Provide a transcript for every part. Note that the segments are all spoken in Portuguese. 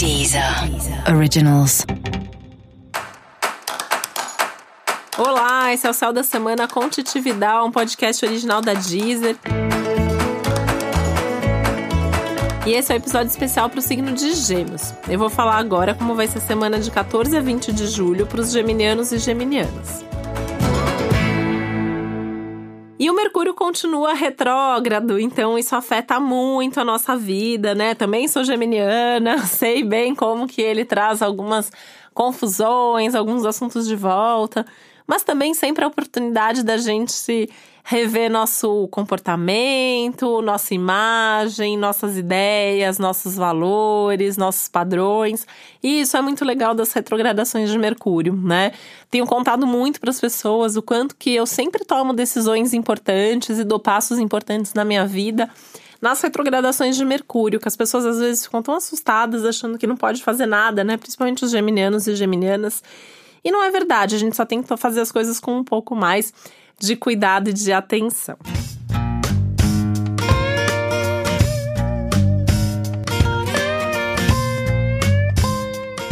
Deezer Originals. Olá, esse é o Céu da Semana com Titi Vidal, um podcast original da Deezer. E esse é um episódio especial para o signo de Gêmeos. Eu vou falar agora como vai ser a semana de 14 a 20 de julho para os geminianos e geminianas. E o Mercúrio continua retrógrado, então isso afeta muito a nossa vida, né? Também sou geminiana, sei bem como que ele traz algumas confusões, alguns assuntos de volta, mas também sempre a oportunidade da gente se rever nosso comportamento, nossa imagem, nossas ideias, nossos valores, nossos padrões. E isso é muito legal das retrogradações de Mercúrio, né? Tenho contado muito para as pessoas o quanto que eu sempre tomo decisões importantes e dou passos importantes na minha vida nas retrogradações de Mercúrio, que as pessoas às vezes ficam tão assustadas achando que não pode fazer nada, né? Principalmente os geminianos e geminianas. E não é verdade, a gente só tem que fazer as coisas com um pouco mais de cuidado e de atenção.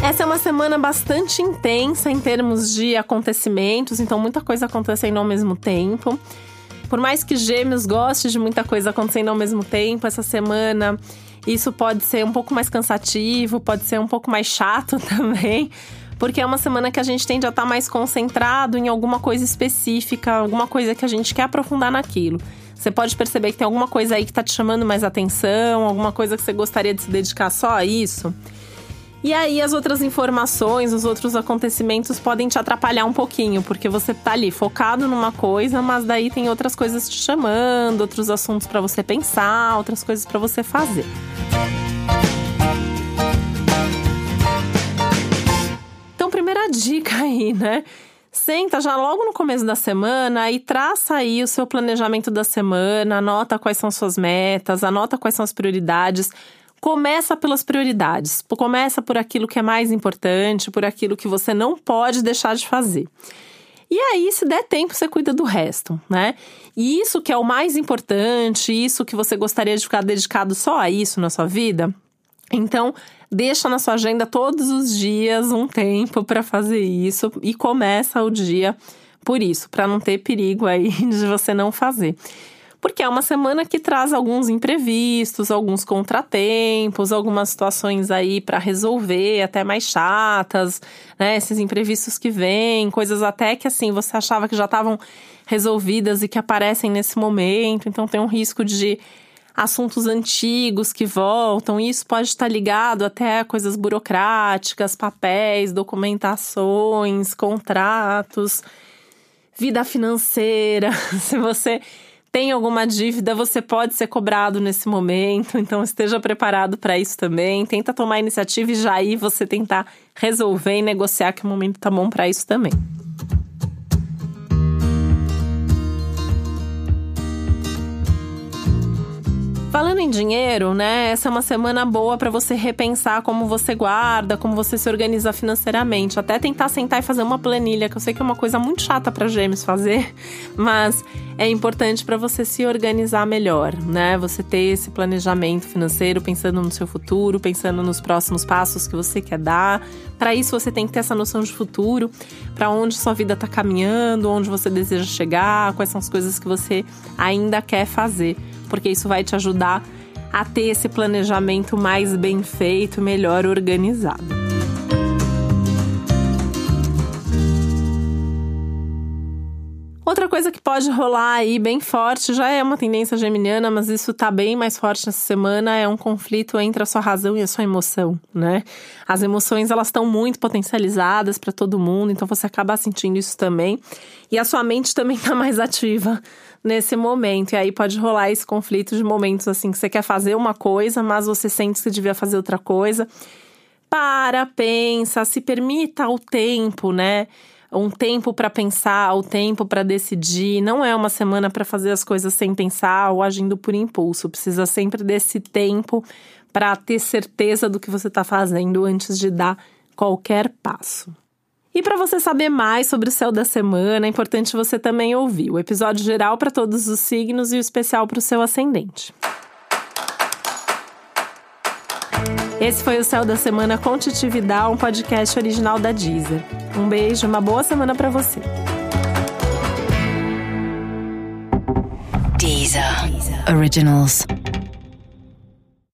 Essa é uma semana bastante intensa em termos de acontecimentos, então muita coisa acontecendo ao mesmo tempo. Por mais que Gêmeos goste de muita coisa acontecendo ao mesmo tempo, essa semana isso pode ser um pouco mais cansativo, pode ser um pouco mais chato também, porque é uma semana que a gente tende a estar mais concentrado em alguma coisa específica, alguma coisa que a gente quer aprofundar naquilo. Você pode perceber que tem alguma coisa aí que está te chamando mais atenção, alguma coisa que você gostaria de se dedicar só a isso. E aí as outras informações, os outros acontecimentos podem te atrapalhar um pouquinho, porque você está ali focado numa coisa, mas daí tem outras coisas te chamando, outros assuntos para você pensar, outras coisas para você fazer. Dica aí, né? Senta já logo no começo da semana e traça aí o seu planejamento da semana, anota quais são suas metas, anota quais são as prioridades. Começa pelas prioridades, começa por aquilo que é mais importante, por aquilo que você não pode deixar de fazer. E aí, se der tempo, você cuida do resto, né? E isso que é o mais importante, isso que você gostaria de ficar dedicado só a isso na sua vida, então deixa na sua agenda todos os dias um tempo para fazer isso e começa o dia por isso, para não ter perigo aí de você não fazer. Porque é uma semana que traz alguns imprevistos, alguns contratempos, algumas situações aí para resolver, até mais chatas, né? Esses imprevistos que vêm, coisas até que assim você achava que já estavam resolvidas e que aparecem nesse momento, então tem um risco de assuntos antigos que voltam, e isso pode estar ligado até a coisas burocráticas, papéis, documentações, contratos, vida financeira. Se você tem alguma dívida, você pode ser cobrado nesse momento, então esteja preparado para isso também. Tenta tomar iniciativa e já aí você tentar resolver e negociar, que o momento tá bom para isso também. Falando em dinheiro, né? Essa é uma semana boa para você repensar como você guarda, como você se organiza financeiramente. Até tentar sentar e fazer uma planilha, que eu sei que é uma coisa muito chata para Gêmeos fazer, mas é importante para você se organizar melhor, né? Você ter esse planejamento financeiro, pensando no seu futuro, pensando nos próximos passos que você quer dar. Para isso, você tem que ter essa noção de futuro, para onde sua vida está caminhando, onde você deseja chegar, quais são as coisas que você ainda quer fazer. Porque isso vai te ajudar a ter esse planejamento mais bem feito, melhor organizado. Outra coisa que pode rolar aí bem forte, já é uma tendência geminiana, mas isso tá bem mais forte essa semana, é um conflito entre a sua razão e a sua emoção, né? As emoções, elas estão muito potencializadas para todo mundo, então você acaba sentindo isso também. E a sua mente também tá mais ativa nesse momento, e aí pode rolar esse conflito de momentos assim, que você quer fazer uma coisa, mas você sente que devia fazer outra coisa. Para, pensa, se permita o tempo, né? Um tempo para pensar, um tempo para decidir. Não é uma semana para fazer as coisas sem pensar ou agindo por impulso. Precisa sempre desse tempo para ter certeza do que você está fazendo antes de dar qualquer passo. E para você saber mais sobre o Céu da Semana, é importante você também ouvir o episódio geral para todos os signos e o especial para o seu ascendente. Esse foi o Céu da Semana com Titi Vidal, um podcast original da Deezer. Um beijo, uma boa semana pra você. Deezer. Originals.